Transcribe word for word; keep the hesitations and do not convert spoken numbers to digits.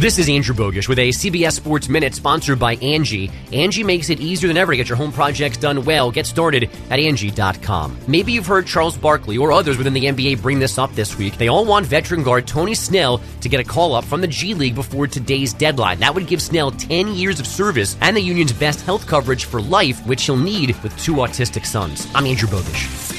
This is Andrew Bogusch with a C B S Sports Minute sponsored by Angie. Angie makes it easier than ever to get your home projects done well. Get started at Angie dot com. Maybe you've heard Charles Barkley or others within the N B A bring this up this week. They all want veteran guard Tony Snell to get a call-up from the G League before today's deadline. That would give Snell ten years of service and the union's best health coverage for life, which he'll need with two autistic sons. I'm Andrew Bogusch.